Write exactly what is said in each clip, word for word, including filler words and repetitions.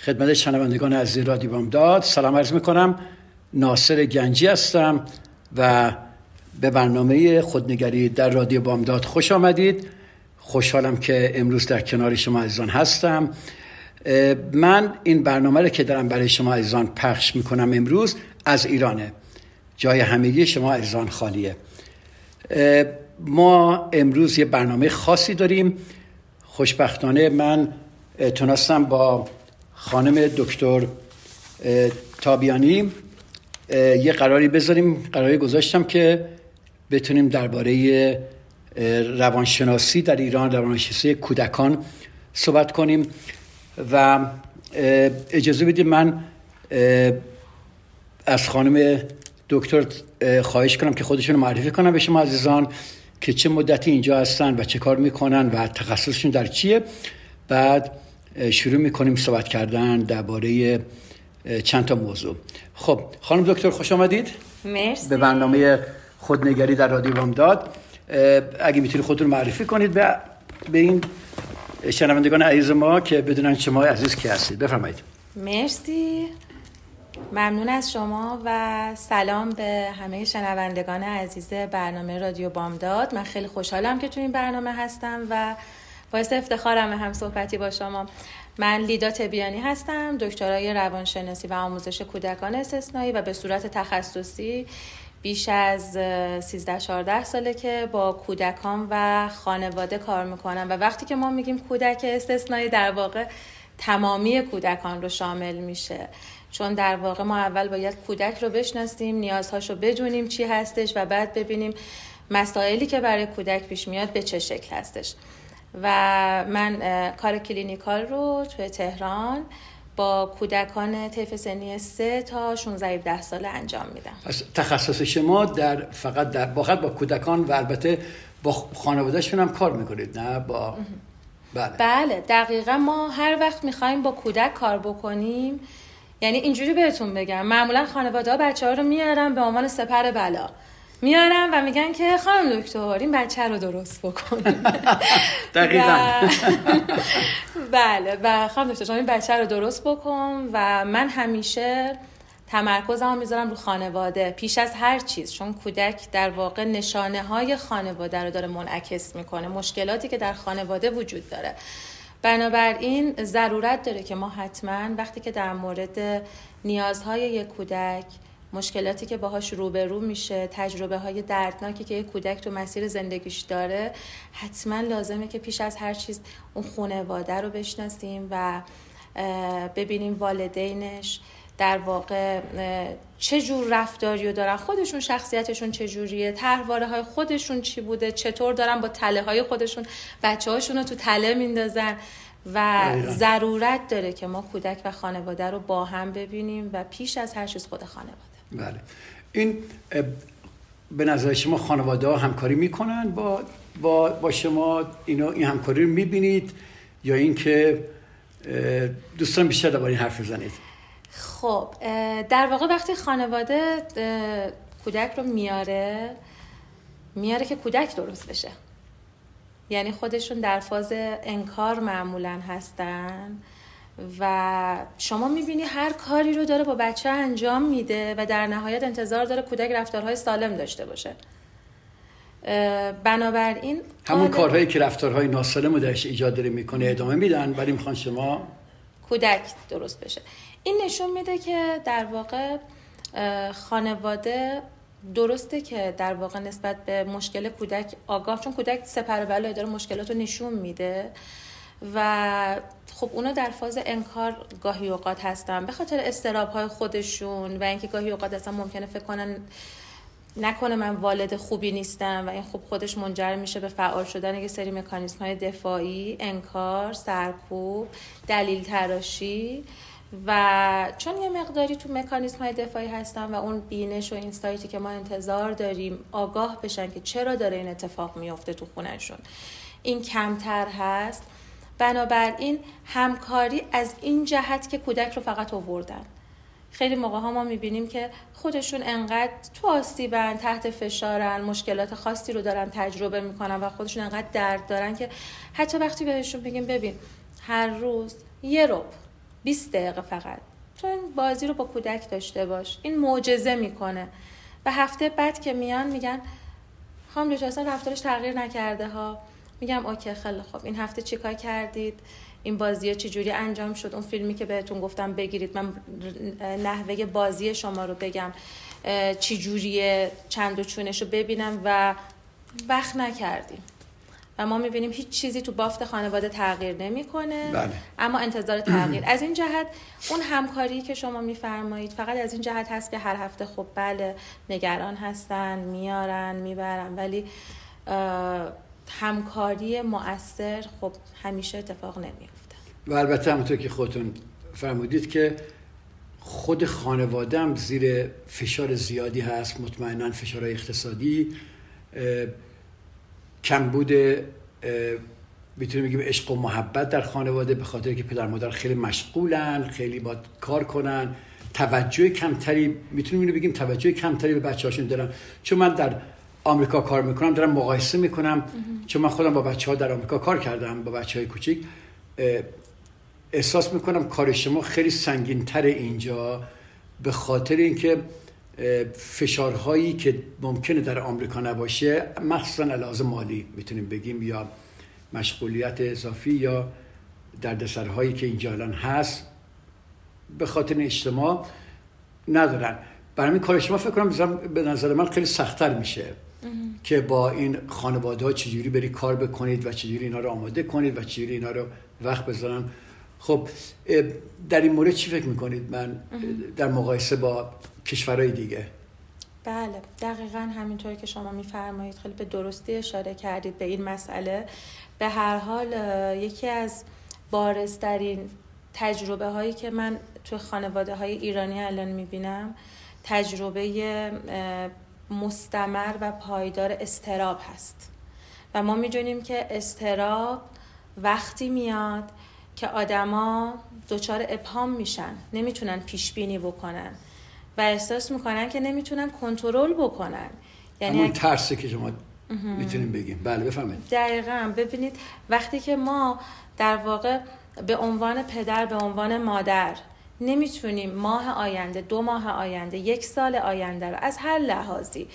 خدمت شنوندگان عزیز رادیو بامداد سلام عرض می‌کنم. ناصر گنجی هستم و به برنامه خودنگری در رادیو بامداد خوش آمدید. خوشحالم که امروز در کنار شما عزیزان هستم. من این برنامه رو که دارم برای شما عزیزان پخش می‌کنم امروز از ایرانه، جای همگی شما عزیزان خالیه. ما امروز یه برنامه خاصی داریم. خوشبختانه من تونستم با خانم دکتر تابیانی یه قراری بذاریم. قراری گذاشتم که بتونیم درباره روانشناسی در ایران، روانشناسی کودکان صحبت کنیم و اجازه بدید من از خانم دکتر خواهش کنم که خودشون معرفی کنن به شما عزیزان که چه مدتی اینجا هستن و چه کار میکنن و تخصصشون در چیه. بعد شروع میکنیم صحبت کردن درباره چند تا موضوع. خب خانم دکتر خوش آمدید. مرسی. به برنامه خودنگری در رادیو بامداد. اگه میتونید خودتون معرفی کنید به به این شنوندگان عزیز ما که بدونن شما عزیز کی هستید. بفرمایید. مرسی. ممنون از شما و سلام به همه شنوندگان عزیز برنامه رادیو بامداد. من خیلی خوشحالم که تو این برنامه هستم و باعث افتخارم هم صحبتی با شما. من لیدا تابیانی هستم، دکترای روانشناسی و آموزش کودکان استثنایی و به صورت تخصصی بیش از سیزده چهارده ساله که با کودکان و خانواده کار میکنم و وقتی که ما میگیم کودک استثنایی در واقع تمامی کودکان رو شامل میشه، چون در واقع ما اول باید کودک رو بشناسیم، نیازهاش رو بدونیم چی هستش و بعد ببینیم مسائلی که برای کودک پیش میاد به چه شکل هستش. و من کار کلینیکال رو توی تهران با کودکان طیف سنی سه تا شانزده هفده ساله انجام میدم. پس تخصص شما در فقط در واقع با کودکان و البته با خانواده‌شون هم کار میکنید، نه با بله. بله دقیقاً. ما هر وقت میخوایم با کودک کار بکنیم، یعنی اینجوری بهتون بگم، معمولا خانواده‌ها بچه‌ها رو میارن به عنوان سپر بلا، میارم و میگن که خانم دکتر این بچه رو درست بکنیم. دقیقاً. بله و خانم دکتر این بچه رو درست بکن و من همیشه تمرکزمو میذارم رو خانواده پیش از هر چیز، چون کودک در واقع نشانه های خانواده رو داره منعکس میکنه، مشکلاتی که در خانواده وجود داره. بنابراین ضرورت داره که ما حتما وقتی که در مورد نیازهای یک کودک، مشکلاتی که باهاش روبرو میشه، تجربه های دردناکی که یک کودک تو مسیر زندگیش داره، حتما لازمه که پیش از هر چیز اون خانواده رو بشناسیم و ببینیم والدینش در واقع چه جور رفتاری رو دارن، خودشون شخصیتشون چجوریه، طرحواره های خودشون چی بوده، چطور دارن با تله های خودشون بچه‌هاشون رو تو تله میندازن و ضرورت داره که ما کودک و خانواده رو با هم ببینیم و پیش از هر چیز خود خانواده. بله. این به نظر شما خانواده ها همکاری میکنن با با با شما؟ اینا این همکاری رو میبینید یا اینکه دوستان بیشتر درباره این حرف بزنید؟ خب در واقع وقتی خانواده کودک رو میاره میاره که کودک درست بشه، یعنی خودشون در فاز انکار معمولاً هستن و شما میبینی هر کاری رو داره با بچه انجام میده و در نهایت انتظار داره کودک رفتارهای سالم داشته باشه. بنابراین همون کارهایی که رفتارهای ناسالم رو درش ایجاد داره میکنه ادامه میدن ولی میخوان شما کودک درست بشه. این نشون میده که در واقع خانواده درسته که در واقع نسبت به مشکل کودک آگاه، چون کودک سپر بلای داره مشکلات رو نشون میده و خب اونا در فاز انکار گاهی اوقات هستن به خاطر استراب‌های خودشون و اینکه گاهی اوقات اصلا ممکنه فکر کنن نکنه من والد خوبی نیستم و این خوب خودش منجر میشه به فعال شدن یک سری مکانیزم‌های دفاعی، انکار، سرکوب، دلیل تراشی و چون یه مقداری تو مکانیزم‌های دفاعی هستن و اون بینش و اینسایتی که ما انتظار داریم آگاه بشن که چرا داره این اتفاق میفته تو خونه‌شون این کمتر هست. بنابراین همکاری از این جهت که کودک رو فقط آوردن. خیلی موقع ها ما میبینیم که خودشون انقدر تو آسیبن، تحت فشارن، مشکلات خاصی رو دارن تجربه میکنن و خودشون انقدر درد دارن که حتی وقتی بهشون بگیم ببین هر روز یه ربع بیست دقیقه فقط تو این بازی رو با کودک داشته باش، این معجزه میکنه. و هفته بعد که میان میگن خانم دکتر اصلا رفتارش تغییر نکرده ها. میگم اوکی خیلی خوب، این هفته چیکار کردید؟ این بازی‌ها چجوری انجام شد؟ اون فیلمی که بهتون گفتم بگیرید من نحوه بازی شما رو بگم چجوریه، چند و چونش رو ببینم و وقت نکردیم و ما میبینیم هیچ چیزی تو بافت خانواده تغییر نمی‌کنه. بله. اما انتظار تغییر از این جهت اون همکاری که شما میفرمایید فقط از این جهت هست که هر هفته خب بله نگران هستن، میارن میبرن، ولی همکاری مؤثر خب همیشه اتفاق نمیفته. و البته همونطور که خودتون فرمودید که خود خانواده هم زیر فشار زیادی هست، مطمئناً فشار اقتصادی، کمبود میتونیم بگیم عشق و محبت در خانواده به خاطر که پدر مادر خیلی مشغولن، خیلی باید کار کنن، توجه کمتری میتونیم اینو بگیم توجه کمتری به بچه‌هاشون دارن. چون من در آمریکا کار میکنم دارم مقایسه میکنم چون من خودم با بچه ها در آمریکا کار کردم با بچه های کوچیک، احساس میکنم کار شما خیلی سنگین تره اینجا به خاطر اینکه فشارهایی که ممکنه در آمریکا نباشه مخصوصا علاوه مالی میتونیم بگیم یا مشغولیت اضافی یا دردسرهایی که اینجا الان هست به خاطر اجتماع ندارن. برای این کار شما فکر کنم به نظر من خیلی سخت‌تر میشه که با این خانواده ها چجوری بری کار بکنید و چجوری اینا رو آماده کنید و چجوری اینا رو وقت بذارن. خب در این مورد چی فکر میکنید من در مقایسه با کشورهای دیگه؟ بله دقیقاً همینطوری که شما میفرمایید خیلی به درستی اشاره کردید به این مسئله. به هر حال یکی از بارزترین تجربه هایی که من تو خانواده های ایرانی الان میبینم تجربه مستمر و پایدار اضطراب هست و ما می‌دونیم که اضطراب وقتی میاد که آدما دچار ابهام میشن، نمیتونن پیش بینی بکنن و احساس میکنن که نمیتونن کنترل بکنن، یعنی اون ترسی که شما میتونیم بگیم. بله بفهمید دقیقاً. ببینید وقتی که ما در واقع به عنوان پدر، به عنوان مادر نمیتونیم ماه آینده، دو ماه آینده، یک سال آینده رو از هر لحاظی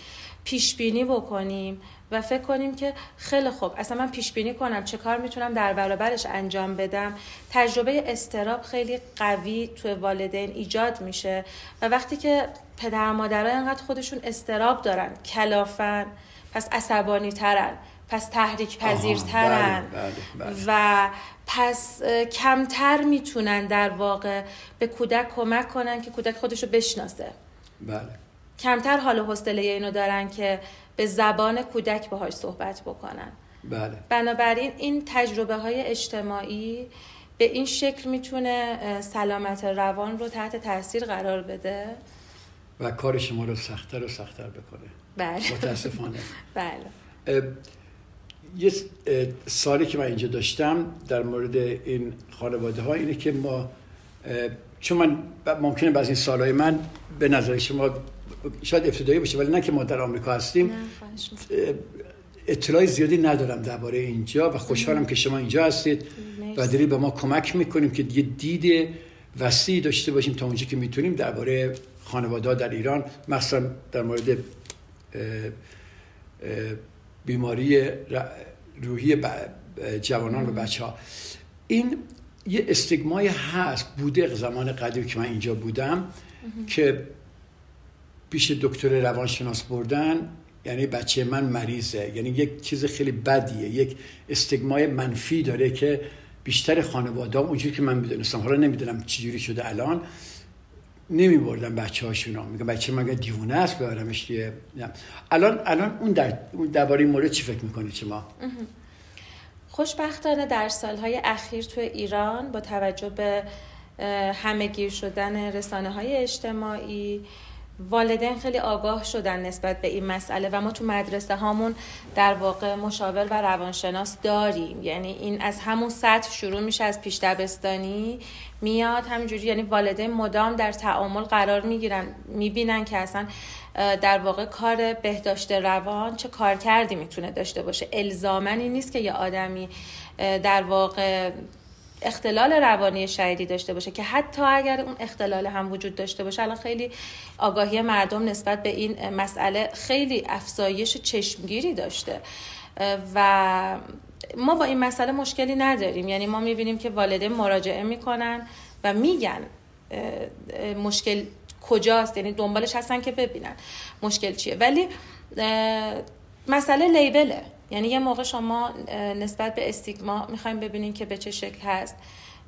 پیش بینی بکنیم و فکر کنیم که خیلی خوب اصلا من پیش بینی کنم چه کار میتونم در برابرش انجام بدم. تجربه اضطراب خیلی قوی توی والدین ایجاد میشه و وقتی که پدر مادرها اینقدر خودشون اضطراب دارن، کلافن، پس عصبانی ترن، پس تحریک پذیرترن و پس کمتر میتونن در واقع به کودک کمک کنن که کودک خودشو بشناسه. بله. کمتر حال و حوصله اینو دارن که به زبان کودک باهاش صحبت بکنن. بله. بنابراین این تجربه های اجتماعی به این شکل میتونه سلامت روان رو تحت تاثیر قرار بده و کار شما رو سخت‌تر و سخت‌تر بکنه. بله. متاسفانه. بله. یه سالی که من اینجا داشتم در مورد این خانواده ها اینه که ما چون من ممکنه بعضی سالهای من به نظر شما شاید ابتدایی باشه ولی نه که ما در آمریکا هستیم اطلاع زیادی ندارم درباره اینجا و خوشحالم که شما اینجا هستید و دارید به ما کمک میکنیم که یه دید وسیعی داشته باشیم تا اونجا که میتونیم درباره خانواده ها در ایران، مخصوصا در مورد اه اه بیماری روحی جوانان و بچه ها. این یه استگمای هست بوده زمان قدیم که من اینجا بودم مم. که پیش دکتر روانشناس بردن یعنی بچه من مریضه، یعنی یک چیز خیلی بدیه، یک استگمای منفی داره که بیشتر خانواده‌ها اونجوری که من می‌دونستم، حالا نمی‌دونم چجوری شده الان، نمی‌بردن بچه‌هاشون رو. میگم بچه مگه دیوونه است ببرمش دیگه. الان الان اون در اون درباره این مورد چی فکر می‌کنید شما؟ خوشبختانه در سال‌های اخیر تو ایران با توجه به همه‌گیر شدن رسانه‌های اجتماعی والدین خیلی آگاه شدن نسبت به این مسئله و ما تو مدرسه هامون در واقع مشاور و روانشناس داریم، یعنی این از همون سطح شروع میشه، از پیش دبستانی میاد همینجوری، یعنی والدین مدام در تعامل قرار میگیرن، میبینن که اصلا در واقع کار بهداشت روان چه کار کردی میتونه داشته باشه. الزامن این نیست که یه آدمی در واقع اختلال روانی شدید داشته باشه، که حتی اگر اون اختلال هم وجود داشته باشه. الان خیلی آگاهی مردم نسبت به این مسئله خیلی افزایش چشمگیری داشته و ما با این مسئله مشکلی نداریم، یعنی ما می‌بینیم که والدین مراجعه می‌کنن و میگن مشکل کجاست، یعنی دنبالش هستن که ببینن مشکل چیه. ولی مسئله لیبله، یعنی یه موقع شما نسبت به استیگما میخوایم ببینین که به چه شکل هست،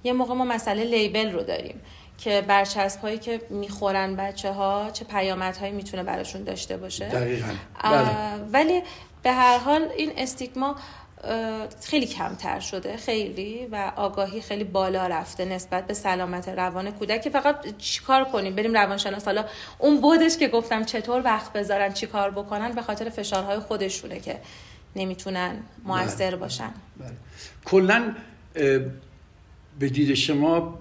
یه موقع ما مسئله لیبل رو داریم که برچسب هایی که میخورن بچه ها چه پیامدهایی میتونه براشون داشته باشه. دقیقاً. ولی به هر حال این استیگما خیلی کمتر شده خیلی و آگاهی خیلی بالا رفته نسبت به سلامت روان کودک، که فقط چیکار کنیم، بریم روانشناس. حالا اون بودش که گفتم چطور وقت بذارن چیکار بکنن، به خاطر فشارهای خودشونه که نمیتونن موثر باشن. کلا به دید شما،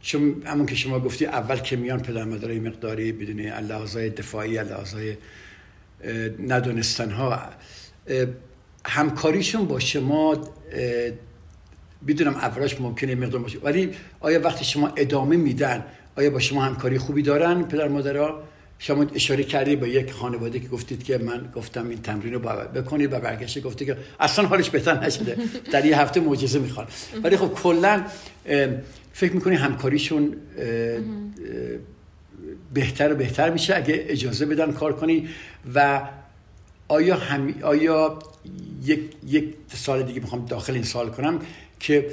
چون همون که شما گفتی اول که میان پدرمادرای مقداری بدون علاوزای دفاعی، علاوزای ندونستن ها، همکاریشون با شما بدونم اولاش ممکنه مقدار باشه، ولی آیا وقتی شما ادامه میدن آیا با شما همکاری خوبی دارن پدرمادرها؟ شما اشاره کردی با یک خانواده که گفتید که من گفتم این تمرین رو بکنید و برگشته گفتی که اصلا حالش بهتر نشده، در یه هفته معجزه میخوان. ولی خب کلا فکر میکنی همکاریشون بهتر و بهتر میشه اگه اجازه بدن کار کنی؟ و آیا هم آیا یک یک سال دیگه میخوام داخل این سال کنم که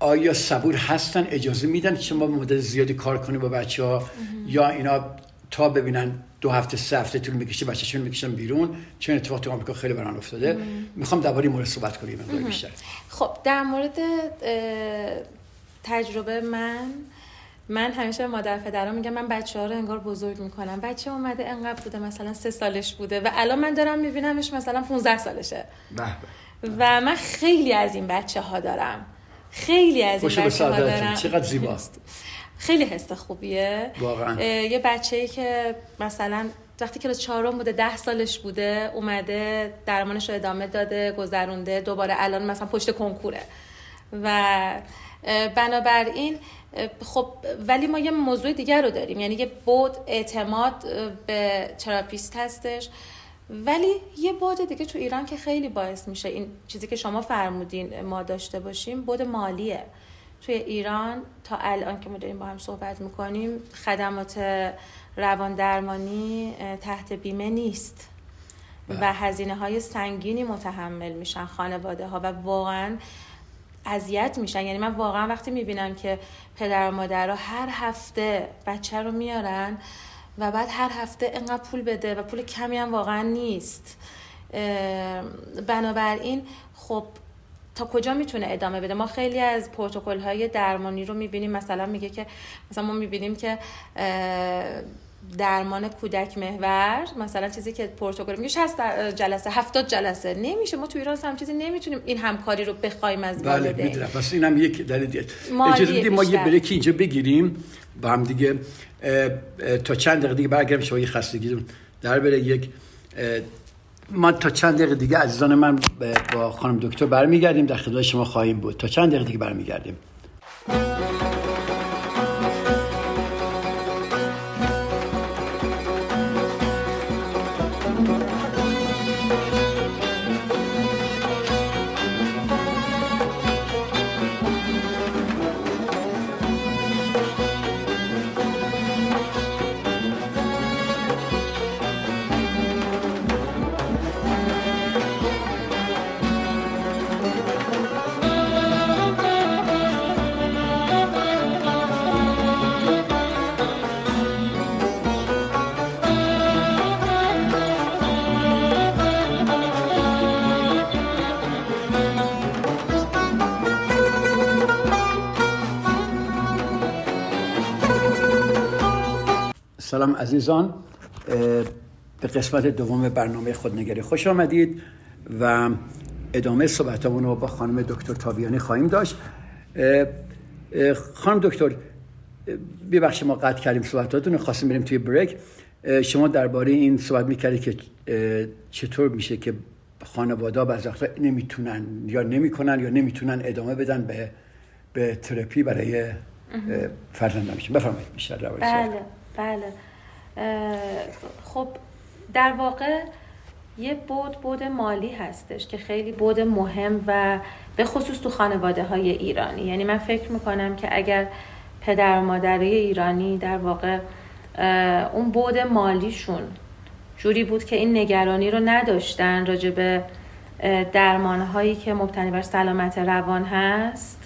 آیا صبور هستن، اجازه میدن شما مدت زیادی کار کنی با بچه‌ها، یا اینا تا ببینن دو هفته سه هفته طول میکشه بچه‌شون میکشن بیرون؟ چون اتفاق تو آمریکا خیلی برام افتاده. مم. میخوام درباره این مورد صحبت کنیم مقدار بیشتر. خب در مورد تجربه من، من همیشه مادر پدرام میگم من بچه‌ها رو انگار بزرگ میکنم. بچه اومده انقدر بوده مثلا سه سالش بوده و الان من دارم میبینمش مثلا پانزده سالشه. بله. و من خیلی از این بچه‌ها دارم. خیلی از این بچه‌ها دارم. چقدر زیباست. خیلی حس خوبیه واقعا. یه بچه‌ای که مثلا وقتی که چهارم بوده ده سالش بوده اومده درمانش رو ادامه داده گذرونده، دوباره الان مثلا پشت کنکوره و بنابراین خب. ولی ما یه موضوع دیگر رو داریم، یعنی یه بود اعتماد به تراپیست هستش، ولی یه بود دیگه تو ایران که خیلی باعث میشه این چیزی که شما فرمودین ما داشته باشیم، بود مالیه. توی ایران تا الان که ما داریم با هم صحبت میکنیم خدمات روان درمانی تحت بیمه نیست و هزینه های سنگینی متحمل میشن خانواده ها و واقعا اذیت میشن. یعنی من واقعا وقتی میبینم که پدر و مادرها هر هفته بچه رو میارن و بعد هر هفته اینقدر پول بده و پول کمی هم واقعا نیست، بنابراین خب تا کجا میتونه ادامه بده؟ ما خیلی از پروتکل‌های درمانی رو میبینیم، مثلا میگه که مثلا ما میبینیم که درمان کودک محور مثلا چیزی که پروتکل میگه شصت جلسه هفتاد جلسه نمیشه. ما تو ایران هم چیزی نمیتونیم این همکاری رو بخوایم از والدین. بله میدونم، پس اینم یک دلیل دیگه. اجازه بدید ما یه بریک اینجا بگیریم با هم دیگه، تا چند دقیقه دیگه برگردیم شما یه خستگیتون در بره. یک ما تا چند دقیقه دیگه عزیزان من با خانم دکتر برمیگردیم، در خدمت شما خواهیم بود. تا چند دقیقه دیگه برمیگردیم. سلام عزیزان، به قسمت دوم برنامه خودنگری خوش آمدید و ادامه صحبتمون رو با خانم دکتر تابیانی خواهیم داشت. خانم دکتر ببخشید ما قطع کردیم صحبتاتون، خواستیم بریم توی بریک. شما درباره این صحبت می‌کردید که چطور میشه که خانواده‌ها بعضی وقتا نمیتونن یا نمی‌کنن یا نمیتونن ادامه بدن به به تراپی برای فرزندانشون. بفرمایید بیشتر درباره‌اش. بله بله خب در واقع یه بود بود مالی هستش که خیلی بود مهم و به خصوص تو خانواده‌های ایرانی. یعنی من فکر می‌کنم که اگر پدر و مادرای ایرانی در واقع اون بود مالیشون جوری بود که این نگرانی رو نداشتن راجع به درمان‌هایی که مبتنی بر سلامت روان هست،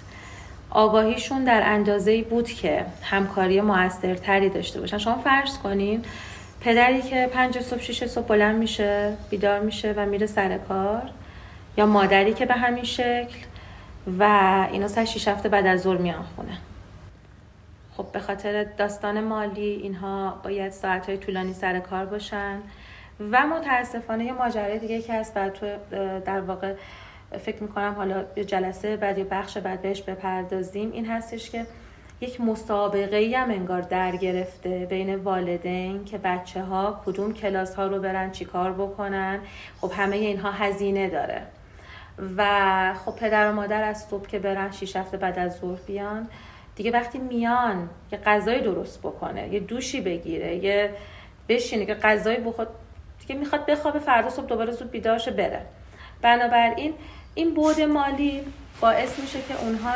آگاهیشون در اندازه‌ای بود که همکاری موثرتری داشته باشن. شما فرض کنین پدری که پنج صبح شیش صبح بلند میشه، بیدار میشه و میره سر کار، یا مادری که به همین شکل و اینا سر شیش هفته بعد از ظهر میان خونه. خب به خاطر داستان مالی اینها باید ساعت‌های طولانی سر کار باشن و متاسفانه یه ماجرای دیگه که هست و تو در واقع فکر میکنم حالا جلسه بعد یا بخش بعد بهش بپردازیم، این هستش که یک مسابقه‌ای هم انگار در گرفته بین والدین که بچه‌ها کدوم کلاس‌ها رو برن چیکار بکنن. خب همه اینها هزینه داره و خب پدر و مادر از صبح که برن شیش هفته بعد از ظهر بیان دیگه، وقتی میان یه غذای درست بکنه، یه دوشی بگیره، یه بشینه که غذای بخواد، دیگه میخواد بخوابه، فردا صبح دوباره زود بیدار شه بره. بنابراین این بعد مالی باعث میشه که اونها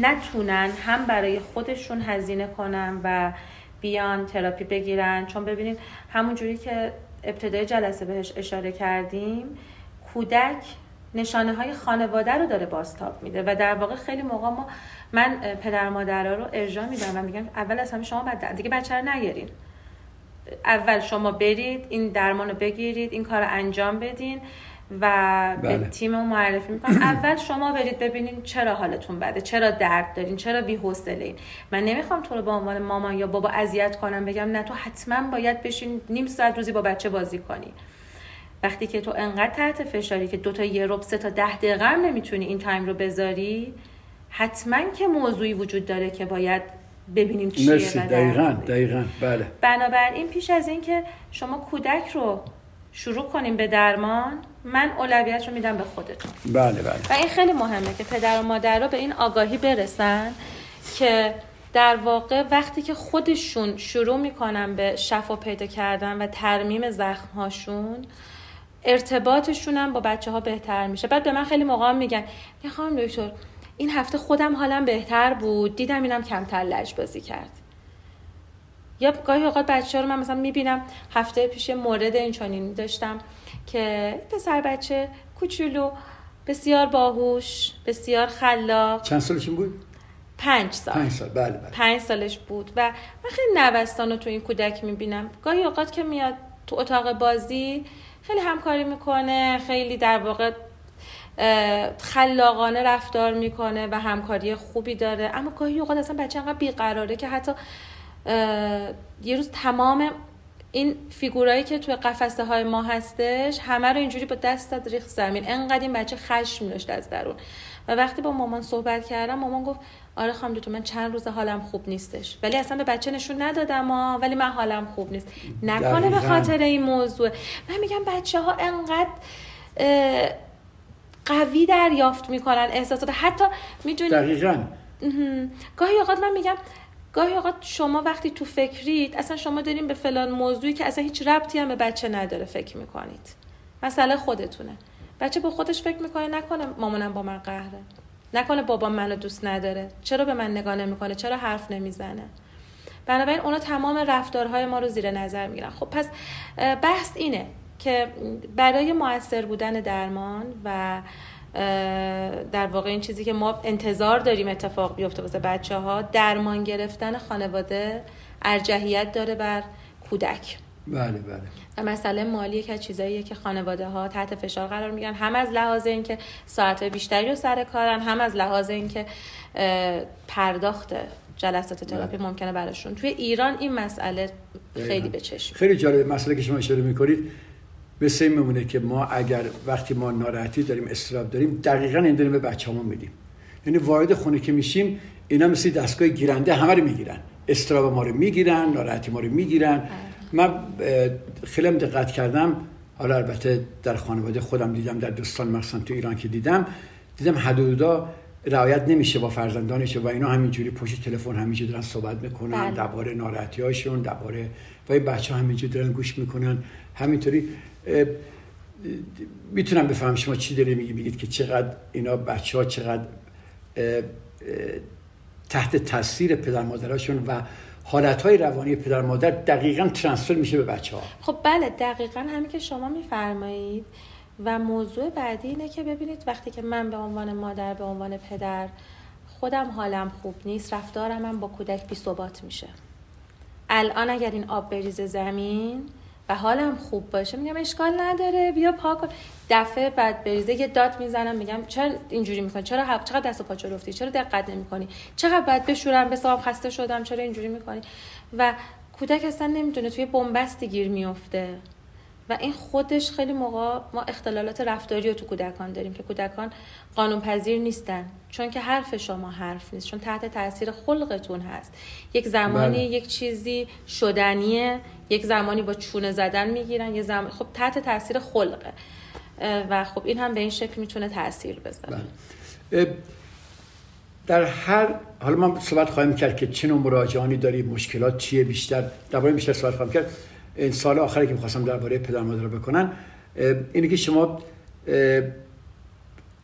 نتونن هم برای خودشون هزینه کنن و بیان تراپی بگیرن، چون ببینید همون جوری که ابتدای جلسه بهش اشاره کردیم، کودک نشانه های خانواده رو داره بازتاب میده و در واقع خیلی موقع ما من پدر مادرها رو ارجاع میدم و میگم اول از همه شما بعد دیگه بچه رو نگیرین، اول شما برید این درمان رو بگیرید، این کار رو انجام بدین و بله. به تیم معرفی میکنم اول شما برید ببینین چرا حالتون بده، چرا درد دارین، چرا بی‌حوصله‌این. من نمیخوام تو رو به عنوان مامان یا بابا اذیت کنم، بگم نه تو حتما باید بشین نیم ساعت روزی با بچه بازی کنی. وقتی که تو انقدر تحت فشاری که دو تا یه ربع سه تا ده دقیقه هم نمیتونی این تایم رو بذاری، حتما که موضوعی وجود داره که باید ببینیم چیه. مرسی. دقیقاً دقیقاً بله. بنابراین پیش از اینکه شما کودک رو شروع کنیم به درمان، من اولویت رو میدم به خودتون. بله بله. و این خیلی مهمه که پدر و مادر رو به این آگاهی برسن که در واقع وقتی که خودشون شروع میکنن به شفا پیدا کردن و ترمیم زخمهاشون، ارتباطشون هم با بچه ها بهتر میشه. بعد به من خیلی موقع میگن میخوام دکتر این هفته خودم حالم بهتر بود، دیدم اینم کمتر لجبازی کرد. یا گاهی اوقات بچه‌ها رو من مثلا می‌بینم، هفته پیش مورد اینچنین داشتم که پسر بچه کوچولو بسیار باهوش، بسیار خلاق. چند سالش بود؟ پنج سال. پنج سال بله بله. پنج سالش بود و من خیلی نوستان رو تو این کودک می‌بینم. گاهی اوقات که میاد تو اتاق بازی خیلی همکاری میکنه، خیلی در واقع خلاقانه رفتار میکنه و همکاری خوبی داره، اما گاهی اوقات اصلا بچه انقدر بیقراره که حتی یه روز تمام این فیگورایی که توی قفسه های ما هستش همه رو اینجوری با دست داد ریخت زمین، انقدر این بچه خشم داشت از درون. و وقتی با مامان صحبت کردم، مامان گفت آره خانم دکتر من چند روز حالم خوب نیستش، ولی اصلا به بچه نشون ندادم ها، ولی من حالم خوب نیست. نکنه به خاطر این موضوع. من میگم بچه ها انقدر قوی دریافت میکنن احساسات، حتی میدونی دقیقاً گاهی اوقات من میگم گاهی اوقات شما وقتی تو فکرید اصلا شما دارین به فلان موضوعی که اصلا هیچ ربطی هم به بچه نداره فکر میکنید، مسئله خودتونه. بچه با خودش فکر میکنه نکنه مامانم با من قهره، نکنه بابام منو دوست نداره، چرا به من نگاه نمیکنه، چرا حرف نمیزنه. بنابراین اونا تمام رفتارهای ما رو زیر نظر میگیرن. خب پس بحث اینه که برای مؤثر بودن درمان و در واقع این چیزی که ما انتظار داریم اتفاق بیفته واسه بچه‌ها، درمان گرفتن خانواده ارجحیت داره بر کودک. بله بله. و مسئله مالی که چیزاییه که خانواده‌ها تحت فشار قرار میگیرن، هم از لحاظ اینکه ساعت‌های بیشتری رو سر کارن، هم از لحاظ اینکه پرداخت جلسات تراپی ممکنه براشون. توی ایران این مسئله خیلی به چشم. خیلی جالب مسئله که شما اشاره می‌کنید. مثل این میمونه که ما اگر وقتی ما ناراحتی داریم، استراب داریم، دقیقاً این داریم به بچه‌مون میدیم. یعنی وارد خونه که میشیم، اینا مثل دستگاه گیرنده همه رو میگیرن. استراب ما رو میگیرن، ناراحتی ما رو میگیرن. من خیلی دقت کردم، حالا البته در خانواده خودم دیدم، در دوستان مخصوصا تو ایران که دیدم، دیدم حدودا رعایت نمیشه با فرزندانش و اینا همینجوری پشت تلفن همینجوری دارن صحبت میکنن درباره ناراحتی‌هاشون، درباره و این بچه‌ها همینجوری دارن گوش میکنن. همینطوری میتونم بفهم شما چی داری میگی، میگید که چقدر اینا بچه‌ها چقدر اه، اه، تحت تاثیر پدر مادرشون و حالتهای روانی پدر مادر دقیقاً ترانسفر میشه به بچه‌ها. خب بله دقیقاً همین که شما میفرمایید. و موضوع بعدی اینه که ببینید وقتی که من به عنوان مادر، به عنوان پدر خودم حالم خوب نیست، رفتارم هم با کودک بی‌ثبات میشه. الان اگر این آب بریزه زمین و حالم خوب باشه میگم اشکال نداره بیا پاک کن، دفعه بعد بریزه یه داد میزنم میگم چرا اینجوری میکنی، چرا حب... چقدر دست و پا چرفتی، چرا دقت نمیکنی، چقدر باید بشورم بسام خسته شدم چرا اینجوری میکنی. و کودک اصلا نمیدونه، توی بنبستی گیر میفته و این خودش خیلی موقع ما اختلالات رفتاری رو تو کودکان داریم که کودکان قانون پذیر نیستن، چون که حرف شما حرف نیست، چون تحت تاثیر خلقتون هست. یک زمانی بله. یک چیزی شدنیه، یک زمانی با چونه زدن میگیرن، یه زمان خب تحت تاثیر خلقه و خب این هم به این شکل میتونه تاثیر بذاره. بله. در هر حالا من صحبت خواهم کرد که چه نوع مراجعانی داری، مشکلات چیه، بیشتر درباره بیشتر صحبت خواهم کرد. این سال آخری که می‌خواستم درباره پدر مادر بکنن اینه که شما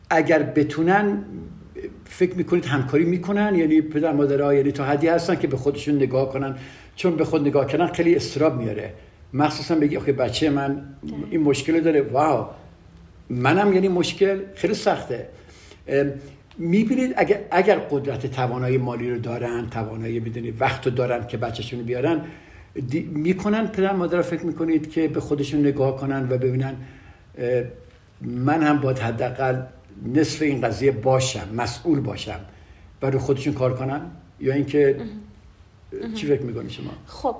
اگر بتونن فکر میکنید همکاری میکنن، یعنی پدر مادرها یعنی تا حدی هستن که به خودشون نگاه کنن، چون به خود نگاه کردن خیلی استراب میاره. مخصوصا بگی آخه بچه من این مشکل داره، واو منم یعنی مشکل خیلی سخته. میبینید اگر اگر قدرت توانایی مالی رو دارن، توانایی بدونید وقت رو دارن که بچه‌شون رو بیارن میکنن، پدر مادر فکر میکنید که به خودشون نگاه کنن و ببینن من هم باید حداقل نصف این قضیه باشم، مسئول باشم و رو خودشون کار کنن، یا اینکه چی فکر میکنید شما؟ خب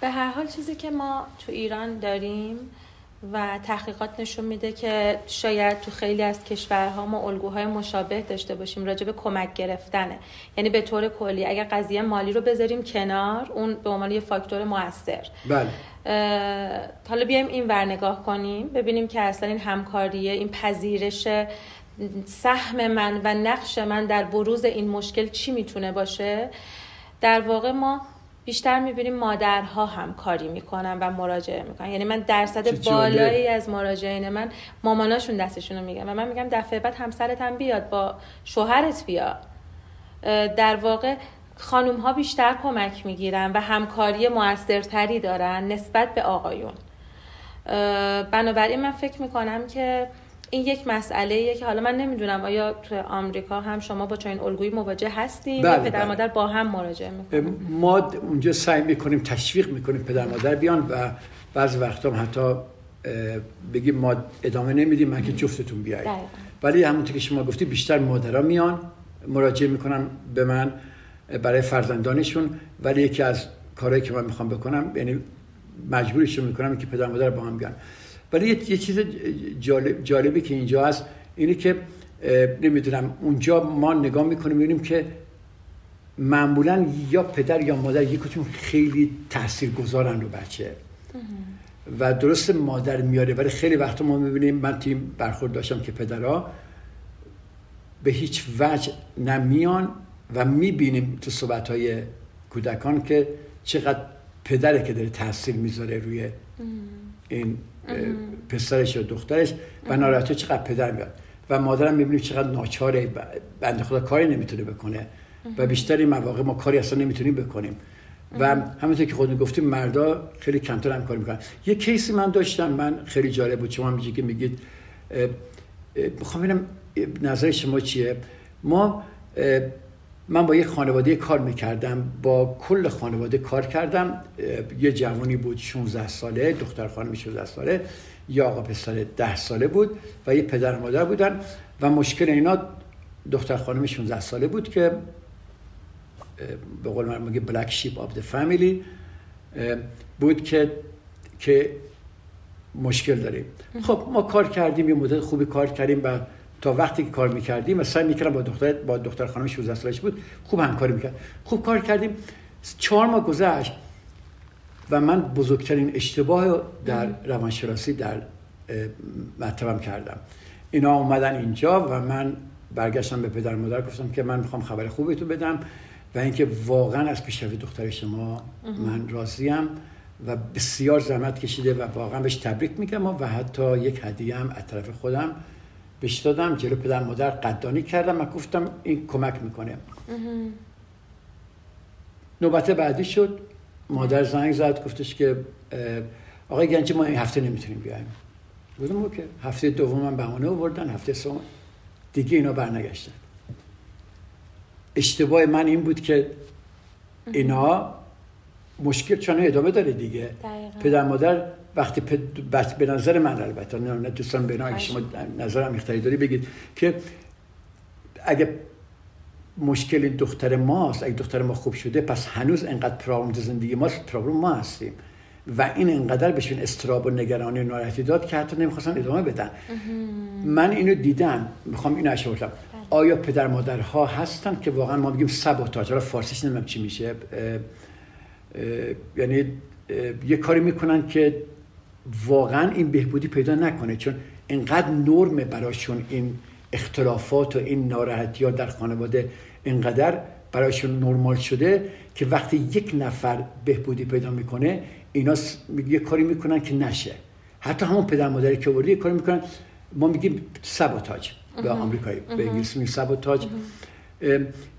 به هر حال چیزی که ما تو ایران داریم و تحقیقات نشون میده که شاید تو خیلی از کشورها ما الگوهای مشابه داشته باشیم راجع به کمک گرفتنه. یعنی به طور کلی اگر قضیه مالی رو بذاریم کنار، اون به عنوان یه فاکتور مؤثر، بله حالا بیایم این ور نگاه کنیم ببینیم که اصلا این همکاریه، این پذیرش سهم من و نقش من در بروز این مشکل چی میتونه باشه. در واقع ما بیشتر می‌بینیم مادرها همکاری می‌کنن و مراجعه می‌کنن. یعنی من درصد بالایی از مراجعین من ماماناشون دستشون رو میگیرن و من میگم دفعه بعد همسرت هم بیاد، با شوهرت بیا. در واقع خانم‌ها بیشتر کمک می‌گیرن و همکاری موثرتری دارن نسبت به آقایون. بنابراین من فکر می‌کنم که این یک مسئله‌ایه که حالا من نمیدونم آیا تو آمریکا هم شما با چنین الگویی مواجه هستین؟ بله، پدر بله. مادر با هم مراجعه میکنن. ما اونجا سعی میکنیم تشویق میکنیم پدر مادر بیان و بعضی وقتا هم حتی بگیم ما ادامه نمیدیم من که جفتتون بیایید. ولی همونطور که شما گفتی بیشتر مادرها میان مراجعه میکنن به من برای فرزندانشون، ولی یکی از کارهایی که من میخوام بکنم یعنی مجبورشون میکنم که پدر مادر با هم بیان. ولی یه چیز جالب جالبی که اینجا هست اینه که نمیدونم اونجا ما نگاه میکنیم میبینیم که معمولا یا پدر یا مادر یکیشون خیلی تاثیرگذارن رو بچه و درست مادر میاره، ولی خیلی وقتا ما میبینیم، من تیم برخورد داشتم که پدرها به هیچ وجه نمیان و میبینیم تو صحبتهای کودکان که چقدر پدره که داره تاثیر میذاره روی این پسرش یا دخترش و ناراحتی چقدر پدر میاد و مادرم میبینیم چقدر ناچاره، بنده خدا کاری نمیتونه بکنه و بیشتر این مواقع ما کاری اصلا نمیتونیم بکنیم و همونطور که خودمون گفتیم مردا خیلی کمتر هم کار میکنن. یه کیسی من داشتم، من خیلی جالب بود، شما میگید که میگید میخوام ببینم نظر شما چیه. ما من با یه خانواده کار میکردم، با کل خانواده کار کردم. یه جوانی بود شانزده ساله، دختر خانمی شانزده ساله، یه آقا پسر ده ساله بود و یه پدر مادر بودن و مشکل اینا دختر خانمی شانزده ساله بود که به قول من میگه بلک شیپ آف د فامیلی بود که که مشکل داریم. خب ما کار کردیم، یه مدت خوبی کار کردیم و تا وقتی که کار میکردیم مثلا میکردم با دختر با دختر خانم شانزده سالش بود، خوب همکاری میکرد، خوب کار کردیم. چهار ماه گذشت و من بزرگترین اشتباه در روانشناسی در مطلبم کردم. اینا اومدن اینجا و من برگشتم به پدر مادر گفتم که من میخوام خبر خوب بهتون بدم و اینکه واقعا از پیشرفت دختر شما من راضیم و بسیار زحمت کشیده و واقعا بهش تبریک میگم و حتی یک هدیه هم از طرف خودم بهش دادم. جلو پدر مادر قدردانی کردم و گفتم این کمک میکنه. نوبت بعدی شد، مادر زنگ زد گفتش که آقای گنجی ما این هفته نمیتونیم بیایم. گفتم اوکی. هفته دومم بهانه آوردن، هفته سوم دیگه اینا برنگشتن. اشتباه من این بود که اینا مشکل چانه ادامه داره دیگه. دقیقا. پدر مادر وقتی پد... به نظر من البته نه دوستان به اگه شما نظرم اختیاری داری بگید که اگه مشکل دختر ماست، اگه دختر ما خوب شده پس هنوز انقدر پرابلم زندگی ماست، پرابلم ما هستیم و این انقدر بهشون استراب و نگرانی و ناراحتی داد که حتی نمیخواستن ادامه بدن. من اینو دیدم، میخوام اینو اشاره کنم. آیا پدر مادرها هستن که واقعا ما میگیم سابوتاژ، حالا فارسیش نمیدونم چی میشه، یعنی یه کاری میکنن که واقعا این بهبودی پیدا نکنه، چون انقدر نرمه براشون این اختلافات و این ناراحتی‌ها در خانواده انقدر برایشون نرمال شده که وقتی یک نفر بهبودی پیدا میکنه اینا یه کاری میکنن که نشه. حتی همون پدر مادری که وردی یه کاری میکنن، ما میگیم سابوتاژ به آمریکایی، به انگلیسی میگیم سابوتاژ.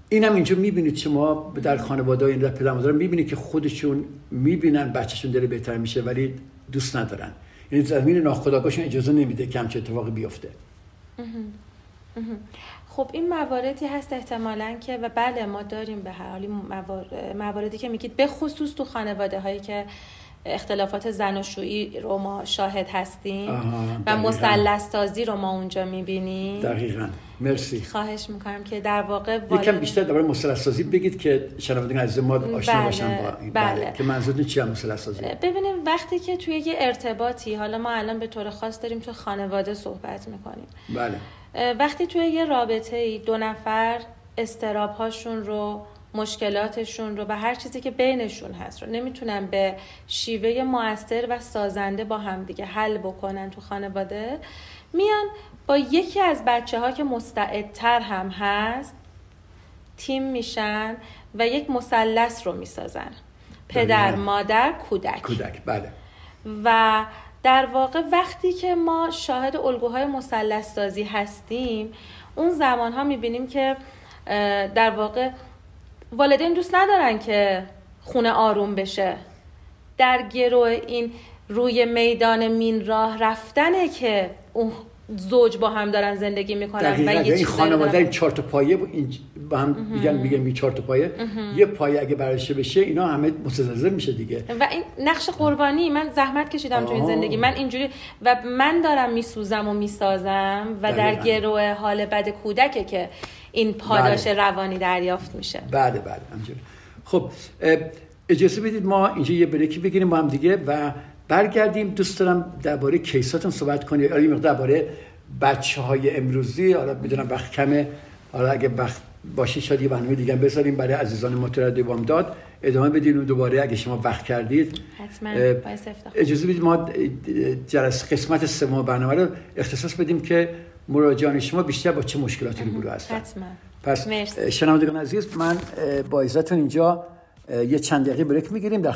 اینم اینجا میبینید شما در خانواده های این پدر مادر میبینید که خودشون میبینن بچهشون داره بهتر میشه ولی دوست ندارن، یعنی زمین ناخودآگاهشون اجازه نمیده که همچین اتفاقی بیفته. خب این مواردی هست احتمالاً که و بله ما داریم به هر حال مواردی که میگید، به خصوص تو خانواده هایی که اختلافات زناشویی رو ما شاهد هستیم و مثلث سازی رو ما اونجا میبینیم. دقیقاً. مرسی. خواهش میکنم که در واقع یکم بیشتر درباره مثلث سازی بگید که شنوندگان عزیز ما آشنا باشن با این. بله. بله. که منظورتون چیه مثلث سازی؟ ببینیم وقتی که توی یه ارتباطی، حالا ما الان به طور خاص داریم تو خانواده صحبت میکنیم. بله. وقتی توی یه رابطه‌ای دو نفر استراب‌هاشون رو، مشکلاتشون رو و هر چیزی که بینشون هست رو نمیتونن به شیوه مؤثر و سازنده با همدیگه حل بکنن تو خانواده، میان با یکی از بچه‌ها که مستعدتر هم هست تیم میشن و یک مثلث رو میسازن، پدر، مادر، کودک. کودک، بله. و در واقع وقتی که ما شاهد الگوهای مثلث سازی هستیم، اون زمانها میبینیم که در واقع والدین دوست ندارن که خونه آروم بشه، در گرو این روی میدان مین راه رفتنه که اون زوج با هم دارن زندگی میکنن و یه این خانواده این چهار تا پایه با هم میگن میگن می چهار تا پایه امه. یه پایه اگه برشه بشه اینا همه متزلزل میشه دیگه و این نقش قربانی. من زحمت کشیدم تو این زندگی، من اینجوری و من دارم میسوزم و میسازم و در گروه حال بد کودکه که این پاداش بله. روانی دریافت میشه. بله بله همینجوری. خب اجازه بدید ما اینجا یه بریکی بگیریم با هم دیگه و برگردیم. دوست دارم درباره کیساتون صحبت کنیم، حالا یه مقدار درباره بچه‌های امروزی. حالا میدونم وقت کمه، حالا اگه وقت باشه شاید یه برنامه دیگه بذاریم برای عزیزان ما در رادیو بامداد ادامه بدین و دوباره اگه شما وقت کردید حتما. اجازه بدید ما جلسه قسمت سوم برنامه رو اختصاص بدیم که مراجعان شما بیشتر با چه مشکلاتی روبرو هستن. حتما. پس شنوندگان عزیز من با اجازهتون اینجا یه چند دقیقه بریک میگیریم. در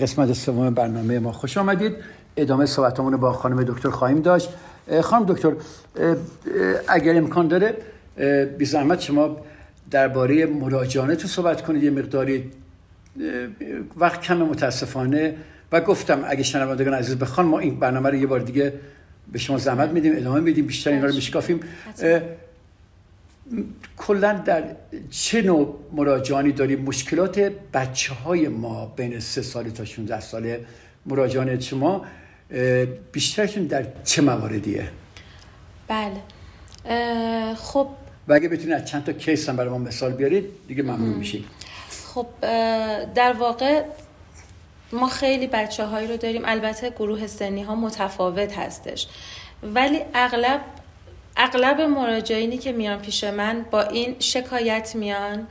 قسمت سوم برنامه ما خوش آمدید. ادامه صحبتمون با خانم دکتر خواهیم داشت. خانم دکتر اگر امکان داره بی زحمت شما درباره مراجعانه تو صحبت کنید یه مقداری، وقت کم متاسفانه و گفتم اگه شنوندگان عزیز بخوان ما این برنامه رو یه بار دیگه به شما زحمت میدیم، ادامه میدیم، بیشتر اینا رو میشکافیم. کلا در چه نوع مراجعانی داریم؟ مشکلات بچه های ما بین سه ساله تا شانزده ساله مراجعان شما بیشترشون در چه مواردیه؟ بله خب و اگه بتونید از چند تا کیس هم برای ما مثال بیارید دیگه ممنون میشیم. خب در واقع ما خیلی بچه هایی رو داریم، البته گروه سنی ها متفاوت هستش، ولی اغلب اغلب مراجعینی که میان پیش من با این شکایت میان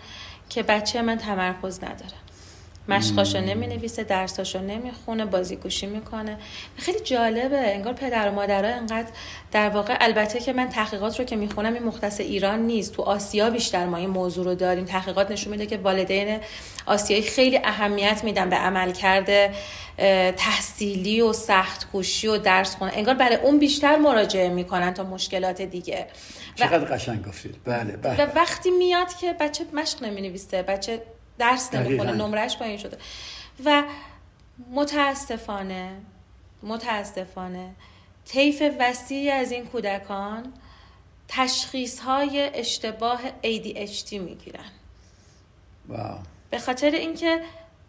که بچه من تمرکز نداره، مشقاشو نمینویسه، درساشو نمیخونه، بازیگوشی میکنه. خیلی جالبه، انگار پدر و مادرها انقدر در واقع، البته که من تحقیقات رو که میخونم این مختص ایران نیست، تو آسیا بیشتر ما این موضوع رو داریم. تحقیقات نشون میده که والدین آسیایی خیلی اهمیت میدن به عملکرد تحصیلی و سخت‌کوشی و درس خوندن، انگار برای اون بیشتر مراجعه میکنن تا مشکلات دیگه. چقدر قشنگ گفتید. بله بله. و وقتی میاد که بچه مشق نمینویسه، بچه درس نمیخونه، نمرش پایین شده و متاسفانه متاسفانه طیف وسیعی از این کودکان تشخیص‌های اشتباه ای دی اچ دی میگیرن. واو. به خاطر اینکه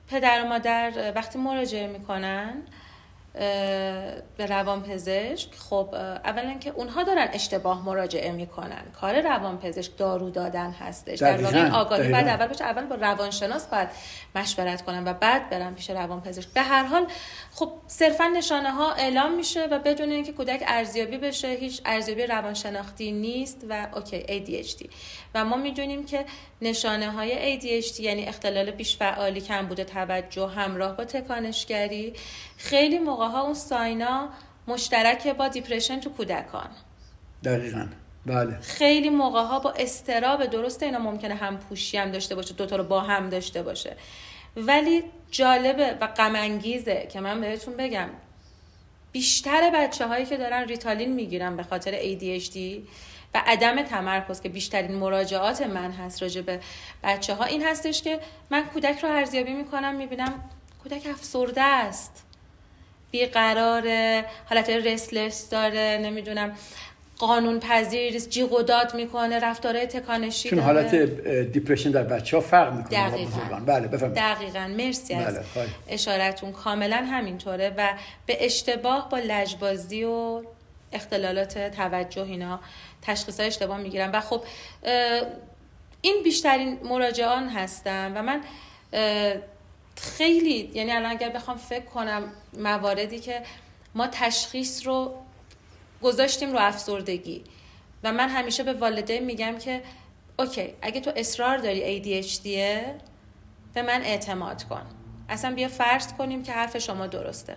پدر و مادر وقتی مراجعه میکنن به روانپزشک، خب اولا که اونها دارن اشتباه مراجعه میکنن، کار روانپزشک دارو دادن هستش، در واقع این آگاهی بعد اول باشه، اول با روانشناس باید مشورت کنن و بعد برن پیش روانپزشک. به هر حال خب صرفا نشانه ها اعلام میشه و بدون اینکه کودک ارزیابی بشه، هیچ ارزیابی روانشناختی نیست و اوکی ای دی اچ دی. و ما میدونیم که نشانه های ای دی اچ دی یعنی اختلال بیش فعالی، کمبود توجه همراه با تکانشگری، خیلی موقع‌ها اون ساینا مشترکه با دیپرشن تو کودکان. دقیقاً. بله. خیلی موقع‌ها با اضطراب، درسته اینا ممکنه هم پوشی هم داشته باشه، دوتا رو با هم داشته باشه. ولی جالبه و غم انگیزه که من بهتون بگم بیشتر بچه‌هایی که دارن ریتالین میگیرن به خاطر ای دی اچ دی و عدم تمرکز که بیشترین مراجعات من هست راجع به بچه‌ها این هستش که من کودک رو ارزیابی می‌کنم، می‌بینم کودک افسرده است، بیقراره، حالت رسلس داره، نمیدونم قانون پذیر است، جیغ و داد میکنه، رفتارهای تکانشی داره. چون حالت دیپرشن در بچه‌ها فرق میکنه با بزرگان. بله بفرمایید. دقیقاً مرسی بله. از اشارتون. کاملا همینطوره و به اشتباه با لجبازی و اختلالات توجه اینا تشخیص های اشتباه میگیرن و خب این بیشترین مراجعان هستن و من خیلی یعنی الان اگر بخوام فکر کنم مواردی که ما تشخیص رو گذاشتیم رو افسردگی و من همیشه به والدین میگم که اوکی اگه تو اصرار داری ای دی اچ دیه به من اعتماد کن، اصلا بیا فرض کنیم که حرف شما درسته،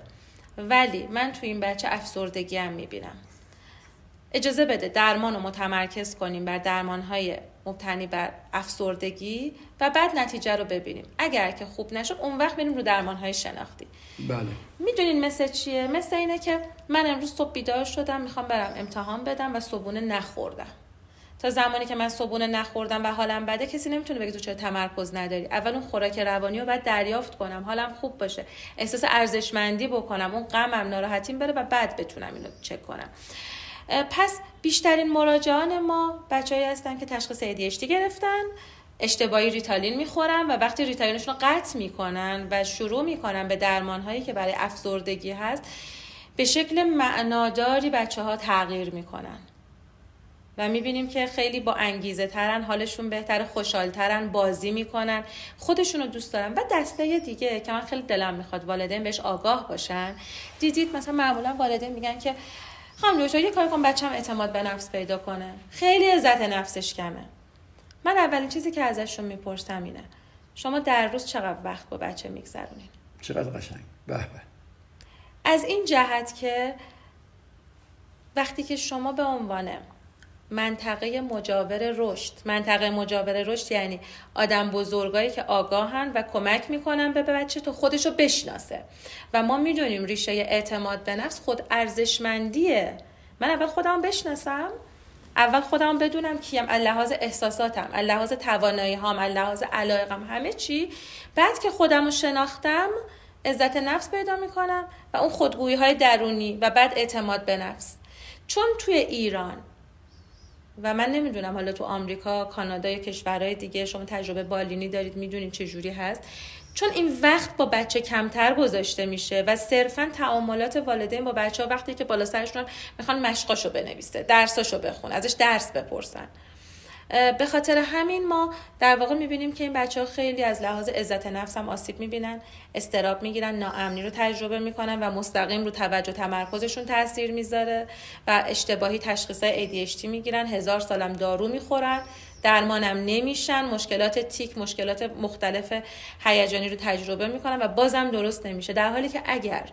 ولی من تو این بچه افسردگی هم میبینم، اجازه بده درمان رو متمرکز کنیم بر درمان‌های مبتنی بر افسردگی و بعد نتیجه رو ببینیم، اگر که خوب نشد اون وقت بریم رو درمان‌های شناختی. بله. میدونین مثل چیه؟ مثل اینه که من امروز صبح بیدار شدم میخوام برم امتحان بدم و صبحونه نخوردم. تا زمانی که من صبحونه نخوردم و حالم بده کسی نمیتونه بگه تو چرا تمرکز نداری. اول اون خوراک روانی رو بعد دریافت کنم، حالم خوب باشه، احساس ارزشمندی بکنم، اون غمم ناراحتیم بره و بعد بتونم اینو چک کنم. پس بیشترین مراجعان ما بچه‌هایی هستن که تشخیص ای دی اچ دی گرفتن، اشتباهی ریتالین میخورن و وقتی ریتالینشون رو قطع میکنن و شروع میکنن به درمانهایی که برای افسردگی هست به شکل معناداری بچه‌ها تغییر میکنن و میبینیم که خیلی با انگیزه ترن، حالشون بهتره، خوشحال ترن، بازی میکنن، خودشون رو دوست دارن. و دسته دیگه که من خیلی دلم میخواد والدین بهش آگاه باشن، دیدید مثلا معمولا والدین میگن که خانم دکتر یه کاری کن بچه‌م اعتماد به نفس پیدا کنه، خیلی عزت نفسش کمه. من اولین چیزی که ازشون میپرسم اینه شما در روز چقدر وقت با بچه میگذرونین؟ چقدر قشنگ. به به. از این جهت که وقتی که شما به عنوان منطقه مجاور رشد. منطقه مجاور رشد یعنی آدم بزرگایی که آگاهن و کمک میکنن به بچه تا خودشو بشناسه. و ما میدونیم ریشه اعتماد به نفس خود ارزشمندیه. من اول خودم بشناسم، اول خودم بدونم کیم، از لحاظ احساساتم، از لحاظ توانایی‌هام، از لحاظ علایقم، همه چی. بعد که خودمو شناختم عزت نفس پیدا میکنم و اون خودگویی‌های درونی و بعد اعتماد به نفس. چون توی ایران و من نمیدونم حالا تو آمریکا، کانادا یا کشورهای دیگه، شما تجربه بالینی دارید میدونید چه جوری هست، چون این وقت با بچه کمتر گذاشته میشه و صرفا تعاملات والدین با بچه‌ها وقتی که بالا سرشون میخوان مشقاشو بنویسه، درساشو بخونه، ازش درس بپرسن. به خاطر همین ما در واقع میبینیم که این بچه‌ها خیلی از لحاظ عزت نفس هم آسیب میبینن، استراب میگیرن، ناامنی رو تجربه میکنن و مستقیم رو توجه تمرکزشون تاثیر میذاره و اشتباهی تشخیص‌های ای دی اچ دی میگیرن، هزار سالم دارو میخورن، درمانم نمیشن، مشکلات تیک، مشکلات مختلف هیجانی رو تجربه میکنن و بازم درست نمیشه. در حالی که اگر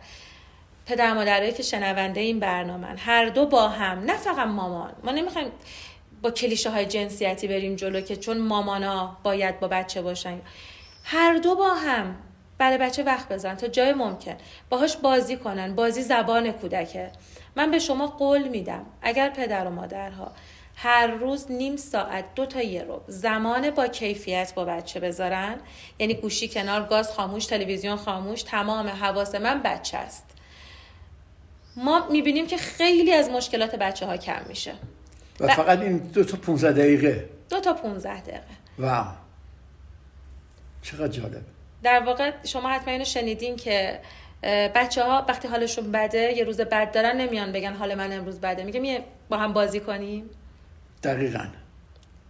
پدر مادرایی که شنونده این برنامه‌ن هر دو با هم، نه فقط مامان، ما نمیخوایم با کلیشه های جنسیتی بریم جلو که چون مامانا باید با بچه باشن، هر دو با هم برای بچه وقت بذارن تا جای ممکن باهاش بازی کنن. بازی زبان کودکه. من به شما قول میدم اگر پدر و مادرها هر روز نیم ساعت دو تا یه ربع زمان با کیفیت با بچه بذارن، یعنی گوشی کنار، گاز خاموش، تلویزیون خاموش، تمام حواس من بچه است، ما میبینیم که خیلی از مشکلات بچه ها کم میشه. و فقط این دو تا پونزده دقیقه دو تا پونزده دقیقه واو، چقدر جالب. در واقع شما حتما اینو شنیدین که بچه ها وقتی حالشون بده، یه روز بد دارن، نمیان بگن حال من امروز بده، میگه میه با هم بازی کنیم. دقیقاً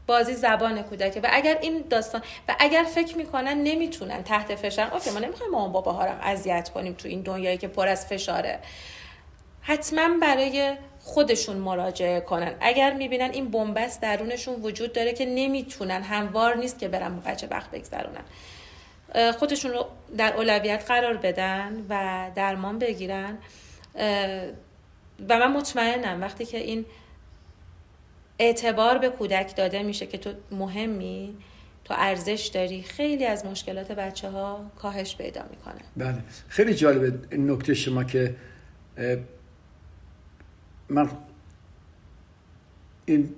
بازی زبان کودکه. و اگر این داستان و اگر فکر میکنن نمیتونن، تحت فشارن، اوکی، ما نمیخوایم مامان باباها رو اذیت کنیم تو این دنیایی که پر از فشاره، حتما برای خودشون مراجعه کنن. اگر میبینن این بنبست درونشون وجود داره که نمیتونن، هموار نیست که برن با بچه وقت بگذرونن، خودشون رو در اولویت قرار بدن و درمان بگیرن. و من مطمئنم وقتی که این اعتبار به کودک داده میشه که تو مهمی، تو ارزش داری، خیلی از مشکلات بچه ها کاهش پیدا میکنه. بله، خیلی جالبه نکته شما که من این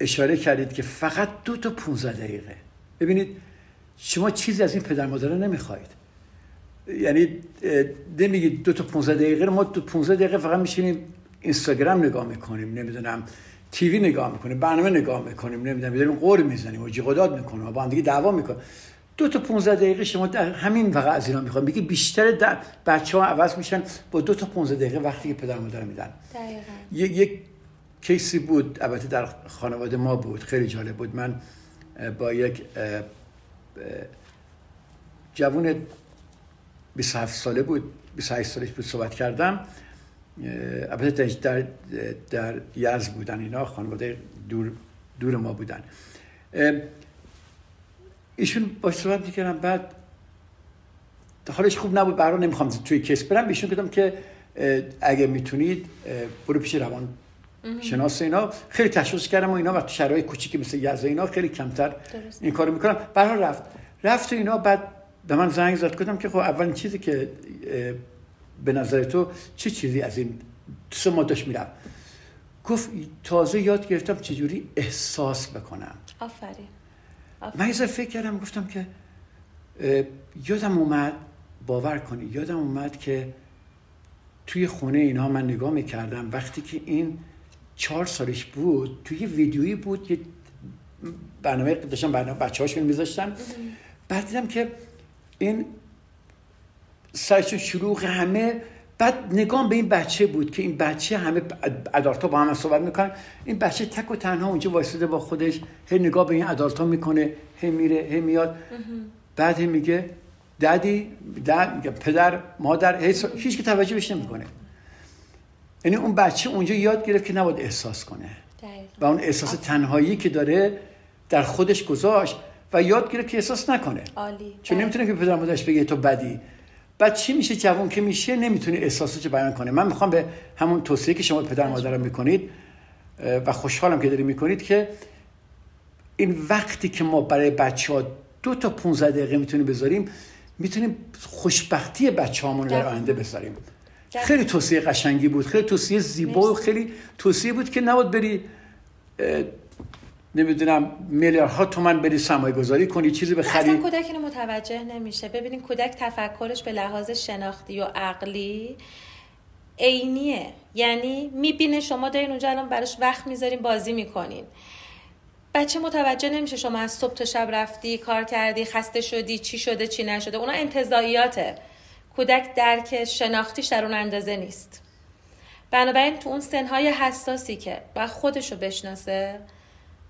اشاره کردید که فقط دو تا پونزده دقیقه. ببینید شما چیزی از این پدر مادرها نمیخواید، یعنی نمیگید دو تا پونزده دقیقه. ما تو پونزده دقیقه فقط میشینیم اینستاگرام نگاه میکنیم، نمیدونم تیوی نگاه میکنیم، برنامه نگاه میکنیم، نمیدونم میذاریم قور میزنیم و جیغ و داد میکنیم و با هم دیگه دعوا میکنیم. دو تا پونزده دقیقه شما در همین واقع از اینا میخوام بگی بیشتر در بچه‌ها عوض میشن با دو تا پونزده دقیقه وقتی که پدر مادر میدن. دقیقاً. یک یک کیسی بود، البته در خانواده ما بود، خیلی جالب بود. من با یک جوون بیست و هفت ساله بود، بیست و هشت سالش بود، صحبت کردم. البته در در یزد بودن اینا، خانواده دور دور ما بودن. ایشون باش صحبت میکردم، بعد حالش خوب نبود، برای نمیخوام توی کیس برم. ایشون گفتم که اگه میتونید برو پیش روان شناس اینا. خیلی تشویق کردم و اینا، و تو شهرهای کوچیکی مثل یزد اینا خیلی کمتر درست این کارو میکنم. برای رفت رفت و اینا، بعد به من زنگ زد، گفتم که خب اولین چیزی که به نظر تو چه چی چیزی از این سه ماه داشت میرم؟ گفت تازه یاد گرفتم چجوری احساس بکنم. آفرین. من یه فکر کردم، گفتم که یادم اومد، باور کنی یادم اومد که توی خونه اینا من نگاه میکردم وقتی که این چهار سالش بود، توی ویدیویی بود، یه برنامه داشتم، برنامه بچه هاشون میذاشتم. بعد دیدم که این سرشون شلوغ همه، بعد نگام به این بچه بود که این بچه همه ادارتا با هم صحبت میکنن، این بچه تک و تنها اونجا وایساده با خودش، هی نگاه به این ادارتا میکنه، هی میره هی میاد. بعد هی میگه ددی، دد میگه پدر مادر، هیچ که توجه بهش نمیکنه. یعنی اون بچه اونجا یاد گرفت که نباید احساس کنه و اون احساس تنهایی که داره در خودش گذاشت و یاد گرفت که احساس نکنه. عالی. چون نمیتونه که پدر مادرش بگه تو بدی. بعد چی میشه؟ جوان که میشه نمیتونه احساساتش رو بیان کنه. من میخوام به همون توصیه که شما پدر مادرها میکنید، و خوشحالم که داری میکنید، که این وقتی که ما برای بچه ها دو تا پونزده دقیقه میتونیم بذاریم، میتونیم خوشبختی بچه هامون در آینده بذاریم. خیلی توصیه قشنگی بود، خیلی توصیه زیبا و خیلی توصیه بود که نباید بری نمیدونم میلیاردها تومان بری سرمایه گذاری کنی چیزی بخری. اصلا کودک اینو متوجه نمیشه. ببینید کودک تفکرش به لحاظ شناختی و عقلی عینیه، یعنی میبینه شما دارین اونجا الان براش وقت میذارین بازی میکنین، بچه متوجه نمیشه شما از صبح تا شب رفتی کار کردی، خسته شدی، چی شده چی نشده. اونا انتزاعیاته، کودک درک شناختیش در اون اندازه نیست. بنابراین تو اون سنهای حساسی که باید خودشو بشناسه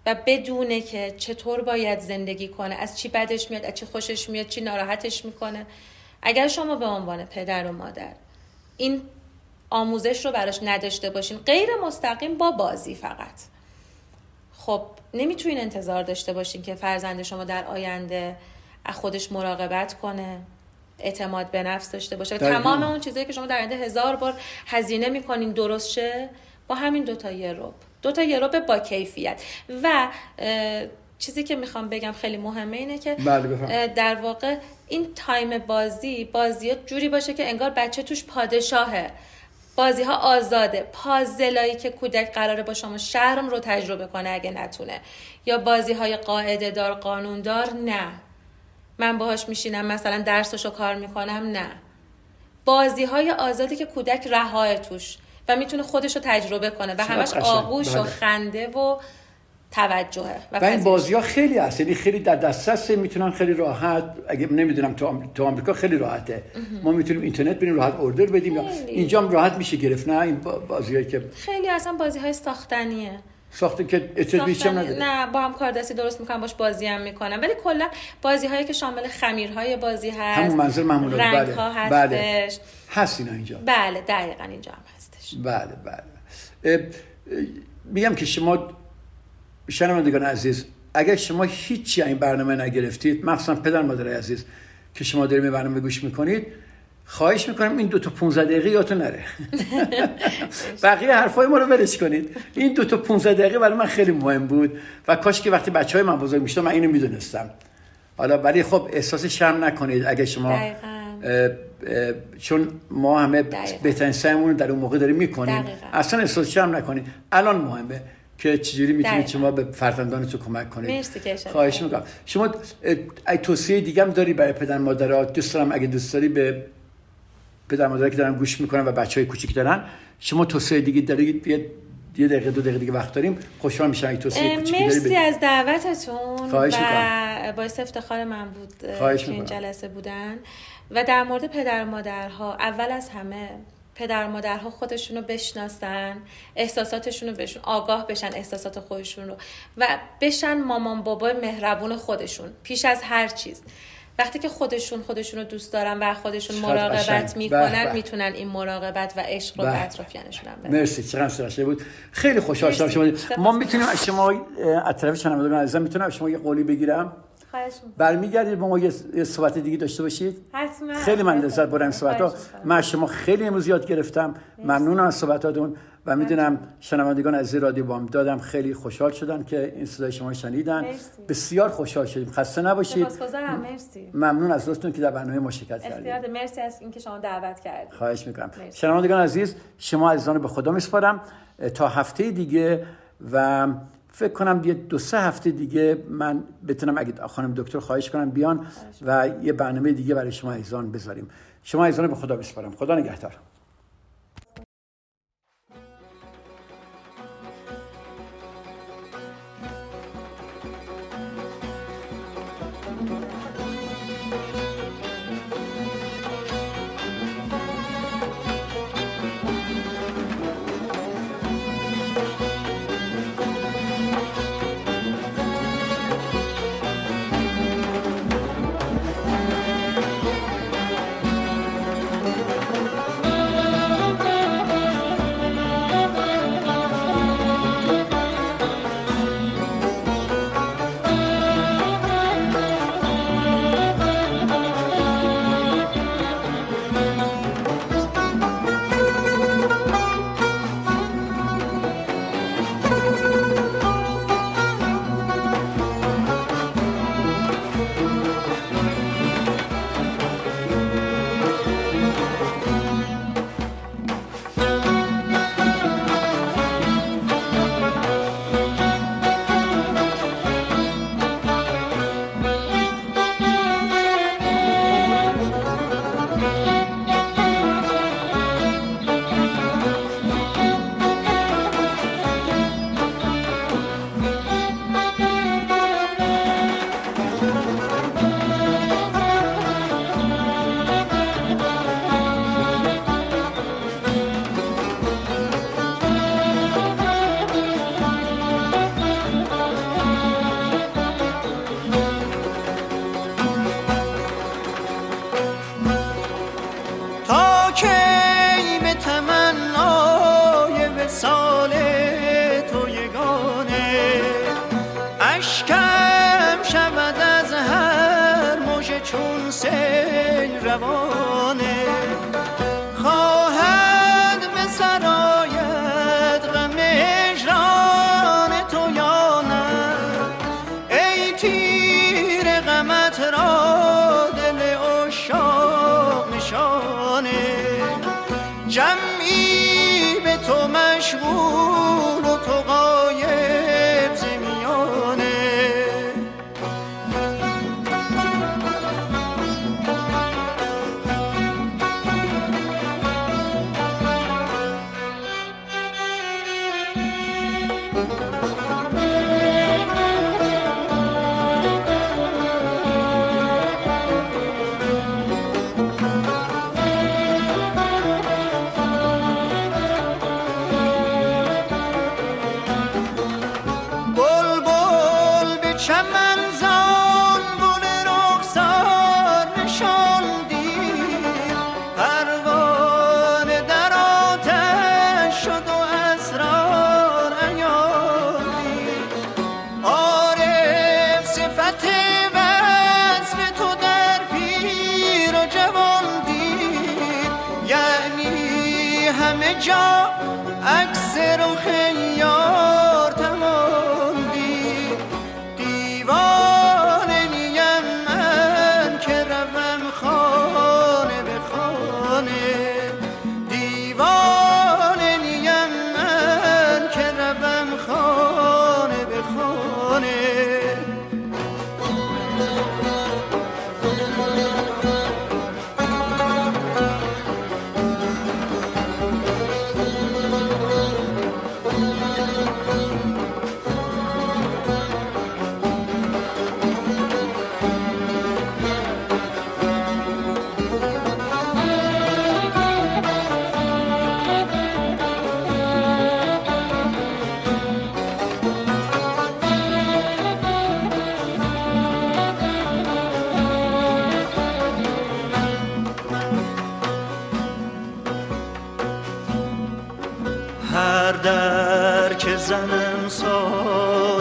و بدونه که چطور باید زندگی کنه، از چی بدش میاد، از چی خوشش میاد، چی ناراحتش میکنه، اگر شما به عنوان پدر و مادر این آموزش رو براش نداشته باشین، غیر مستقیم با بازی فقط، خب نمیتونین انتظار داشته باشین که فرزند شما در آینده از خودش مراقبت کنه، اعتماد به نفس داشته باشه و تمام اون چیزایی که شما در آینده هزار بار هزینه میکنین درست شه با همین دوتا یه رب، دوتا یه رب با کیفیت. و چیزی که میخوام بگم خیلی مهمه اینه که در واقع این تایم بازی بازیات جوری باشه که انگار بچه توش پادشاهه، بازی‌ها آزاده، پازلایی که کودک قراره با شما شهرم رو تجربه کنه اگه نتونه، یا بازی‌های قاعده دار قانون دار، نه من باهاش میشینم مثلا درسشو کار میکنم، نه بازی‌های آزادی که کودک رهاه توش و میتونه خودشو تجربه کنه و همش آغوش و خنده و توجهه. و, و این بازی‌ها خیلی اصلی، خیلی در دسترس، میتونن خیلی راحت، اگه نمیدونم تو آمریکا خیلی راحته، ما میتونیم اینترنت بریم راحت اوردر بدیم، یا اینجام راحت میشه گرفت. نه این بازی‌هایی که خیلی اصلا بازی‌های ساختنیه، ساخته که اتفاقی هم نداره، نه با هم کار دستی درست میکنم، باش بازی هم میکنم، ولی کلا بازی‌هایی که شامل خمیرهای بازی هست، همون منظر معمولی رنگ‌ها هستش، بله هست اینا اینجا، بله دقیقاً اینجا هم هستش، بله بله. میگم که شما شنوندگان عزیز، اگر شما هیچی این برنامه نگرفتید، مخصوصا پدر مادرای عزیز که شما دارید این برنامه گوش میکنید، خواهش میکنم این دو تا پانزده دقیقه یادتون نره. بقیه حرفای ما رو ولش کنید. این دو تا پانزده دقیقه برای من خیلی مهم بود و کاش که وقتی بچهای من بزرگ میشدن من اینو میدونستم. حالا ولی خب احساس شرم نکنید اگه شما اه اه چون ما همه بهترین سعیمون رو در اون موقع داریم میکنیم، اصلا احساس شرم نکنید. الان مهمه که چجوری میتونید شما به فرزندانتون کمک کنید. مرسی که شما. خواهش میکنم. شما توصیه دیگه هم داری برای پدر مادرها؟ دوست دارم اگه دوست داری به پدر مادرها که دارن گوش میکنن و بچهای کوچیک دارن، شما توصیه دیگه دارید؟ یه دقیقه دو دقیقه دیگه وقت داریم، خوشحال میشم اگه توصیه کوچیکی دارید. مرسی از دعوتتون. خواهش میکنم. باعث افتخار من بود که این جلسه بودن. و در مورد پدر مادرها، اول از همه پدر مادرها خودشونو بشناسن، احساساتشونو بهشون آگاه بشن، احساسات خودشونو و بشن مامان بابای مهربون خودشون پیش از هر چیز. وقتی که خودشون خودشونو دوست دارن و خودشون مراقبت میکنن، میتونن این مراقبت و عشق رو به اطرافیانشون بدن. مرسی، چقدر سرشته بود. خیلی خوشحال شدم شما. ما میتونیم از شما از طرف شنوندگان عزیزم میتونم از شما یه قولی بگیرم؟ خواهش می‌کنم. برمیگردید با ما یه صحبت دیگه داشته باشید؟ حتما. خیلی من لذت بردم صحبت‌ها. من از شما خیلی امروز یاد گرفتم. ممنونم از صحبتاتون و میدونم شنوندگان عزیز رادیو بامداد هم خیلی خوشحال شدن که این صدای شما شنیدن. مرسی. بسیار خوشحال شدیم. خسته نباشید. سپاسگزارم. مرسی. ممنون از لطفتون که در برنامه ما شرکت کردید. بسیار مرسی از اینکه شما دعوت کردید. خواهش می‌کنم. شنوندگان عزیز، شما عزیزان به خدا می‌سپارم تا هفته دیگه و فکر کنم یه دو سه هفته دیگه من بتونم اگه خانم دکتر خواهش کنم بیان و یه برنامه دیگه برای شما عزیزان بذاریم. شما عزیزان به خدا بسپارم. خدا نگهدار. به تمنای وصال تو یگانه، اشکم شود از هر موج چون سیل روانه. خواهد به سرایت غم اجران تو یا نه، ای تیر غمت را دل عشاق نشانه. جمعی به تو مشغول و تو غایب ز میانه. هر در که زنم سا